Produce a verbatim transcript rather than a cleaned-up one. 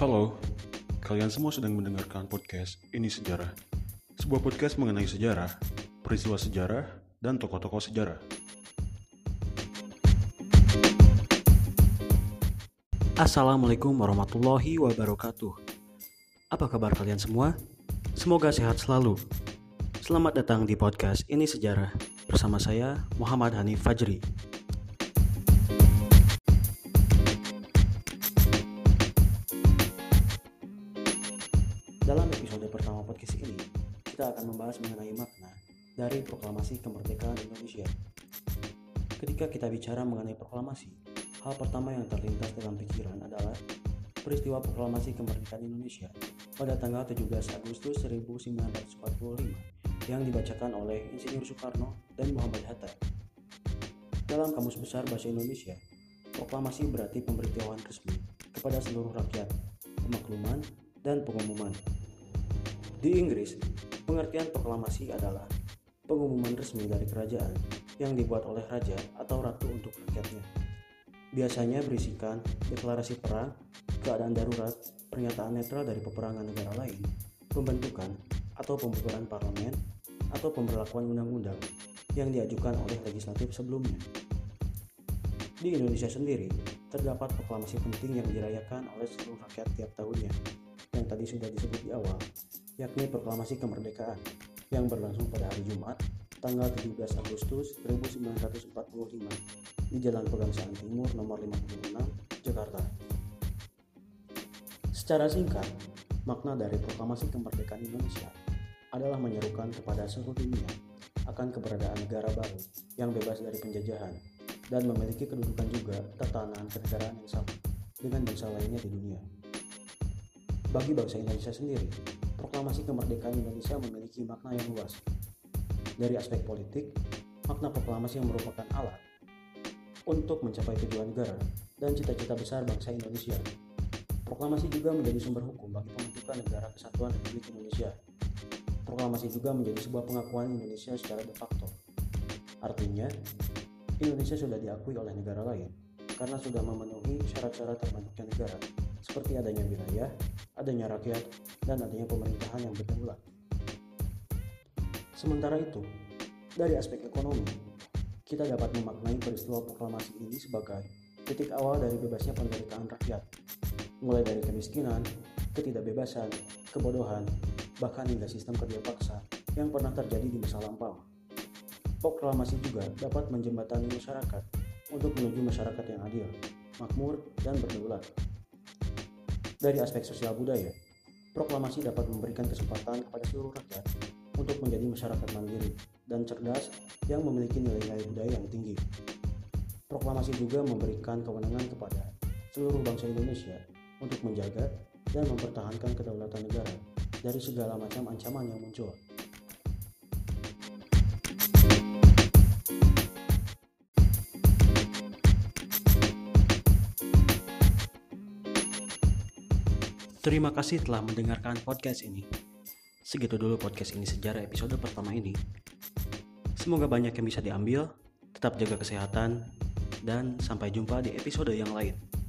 Halo, kalian semua sedang mendengarkan podcast Ini Sejarah. Sebuah podcast mengenai sejarah, peristiwa sejarah, dan tokoh-tokoh sejarah. Assalamualaikum warahmatullahi wabarakatuh. Apa kabar kalian semua? Semoga sehat selalu. Selamat datang di podcast Ini Sejarah bersama saya, Muhammad Hanif Fajri. Dalam episode pertama podcast ini, kita akan membahas mengenai makna dari proklamasi kemerdekaan Indonesia. Ketika kita bicara mengenai proklamasi, hal pertama yang terlintas dalam pikiran adalah peristiwa proklamasi kemerdekaan Indonesia pada tanggal tujuh belas Agustus seribu sembilan ratus empat puluh lima yang dibacakan oleh Insinyur Soekarno dan Mohammad Hatta. Dalam Kamus Besar Bahasa Indonesia, proklamasi berarti pemberitahuan resmi kepada seluruh rakyat, pemakluman, dan pengumuman. Di Inggris, pengertian proklamasi adalah pengumuman resmi dari kerajaan yang dibuat oleh raja atau ratu untuk rakyatnya. Biasanya berisikan deklarasi perang, keadaan darurat, pernyataan netral dari peperangan negara lain, pembentukan atau pembubaran parlemen, atau pemberlakuan undang-undang yang diajukan oleh legislatif sebelumnya. Di Indonesia sendiri, terdapat proklamasi penting yang dirayakan oleh seluruh rakyat tiap tahunnya, yang tadi sudah disebut di awal, yakni proklamasi kemerdekaan yang berlangsung pada hari Jumat, tanggal tujuh belas Agustus seribu sembilan ratus empat puluh lima di Jalan Pegangsaan Timur nomor lima puluh enam, Jakarta. Secara singkat, makna dari proklamasi kemerdekaan Indonesia adalah menyerukan kepada seluruh dunia akan keberadaan negara baru yang bebas dari penjajahan dan memiliki kedudukan juga tatanan kenegaraan yang sama dengan bangsa lainnya di dunia. Bagi bangsa Indonesia sendiri, proklamasi kemerdekaan Indonesia memiliki makna yang luas. Dari aspek politik, makna proklamasi yang merupakan alat untuk mencapai tujuan negara dan cita-cita besar bangsa Indonesia. Proklamasi juga menjadi sumber hukum bagi pembentukan negara kesatuan Republik Indonesia. Proklamasi juga menjadi sebuah pengakuan Indonesia secara de facto. Artinya, Indonesia sudah diakui oleh negara lain karena sudah memenuhi syarat-syarat terbentuknya negara, seperti adanya wilayah, adanya rakyat, dan adanya pemerintahan yang berdaulat. Sementara itu, dari aspek ekonomi, kita dapat memaknai peristiwa proklamasi ini sebagai titik awal dari bebasnya penderitaan rakyat, mulai dari kemiskinan, ketidakbebasan, kebodohan, bahkan hingga sistem kerja paksa yang pernah terjadi di masa lampau. Proklamasi juga dapat menjembatani masyarakat untuk menuju masyarakat yang adil, makmur, dan berdaulat. Dari aspek sosial budaya, proklamasi dapat memberikan kesempatan kepada seluruh rakyat untuk menjadi masyarakat mandiri dan cerdas yang memiliki nilai-nilai budaya yang tinggi. Proklamasi juga memberikan kewenangan kepada seluruh bangsa Indonesia untuk menjaga dan mempertahankan kedaulatan negara dari segala macam ancaman yang muncul. Terima kasih telah mendengarkan podcast ini. Segitu dulu podcast Ini Sejarah episode pertama ini. Semoga banyak yang bisa diambil, tetap jaga kesehatan, dan sampai jumpa di episode yang lain.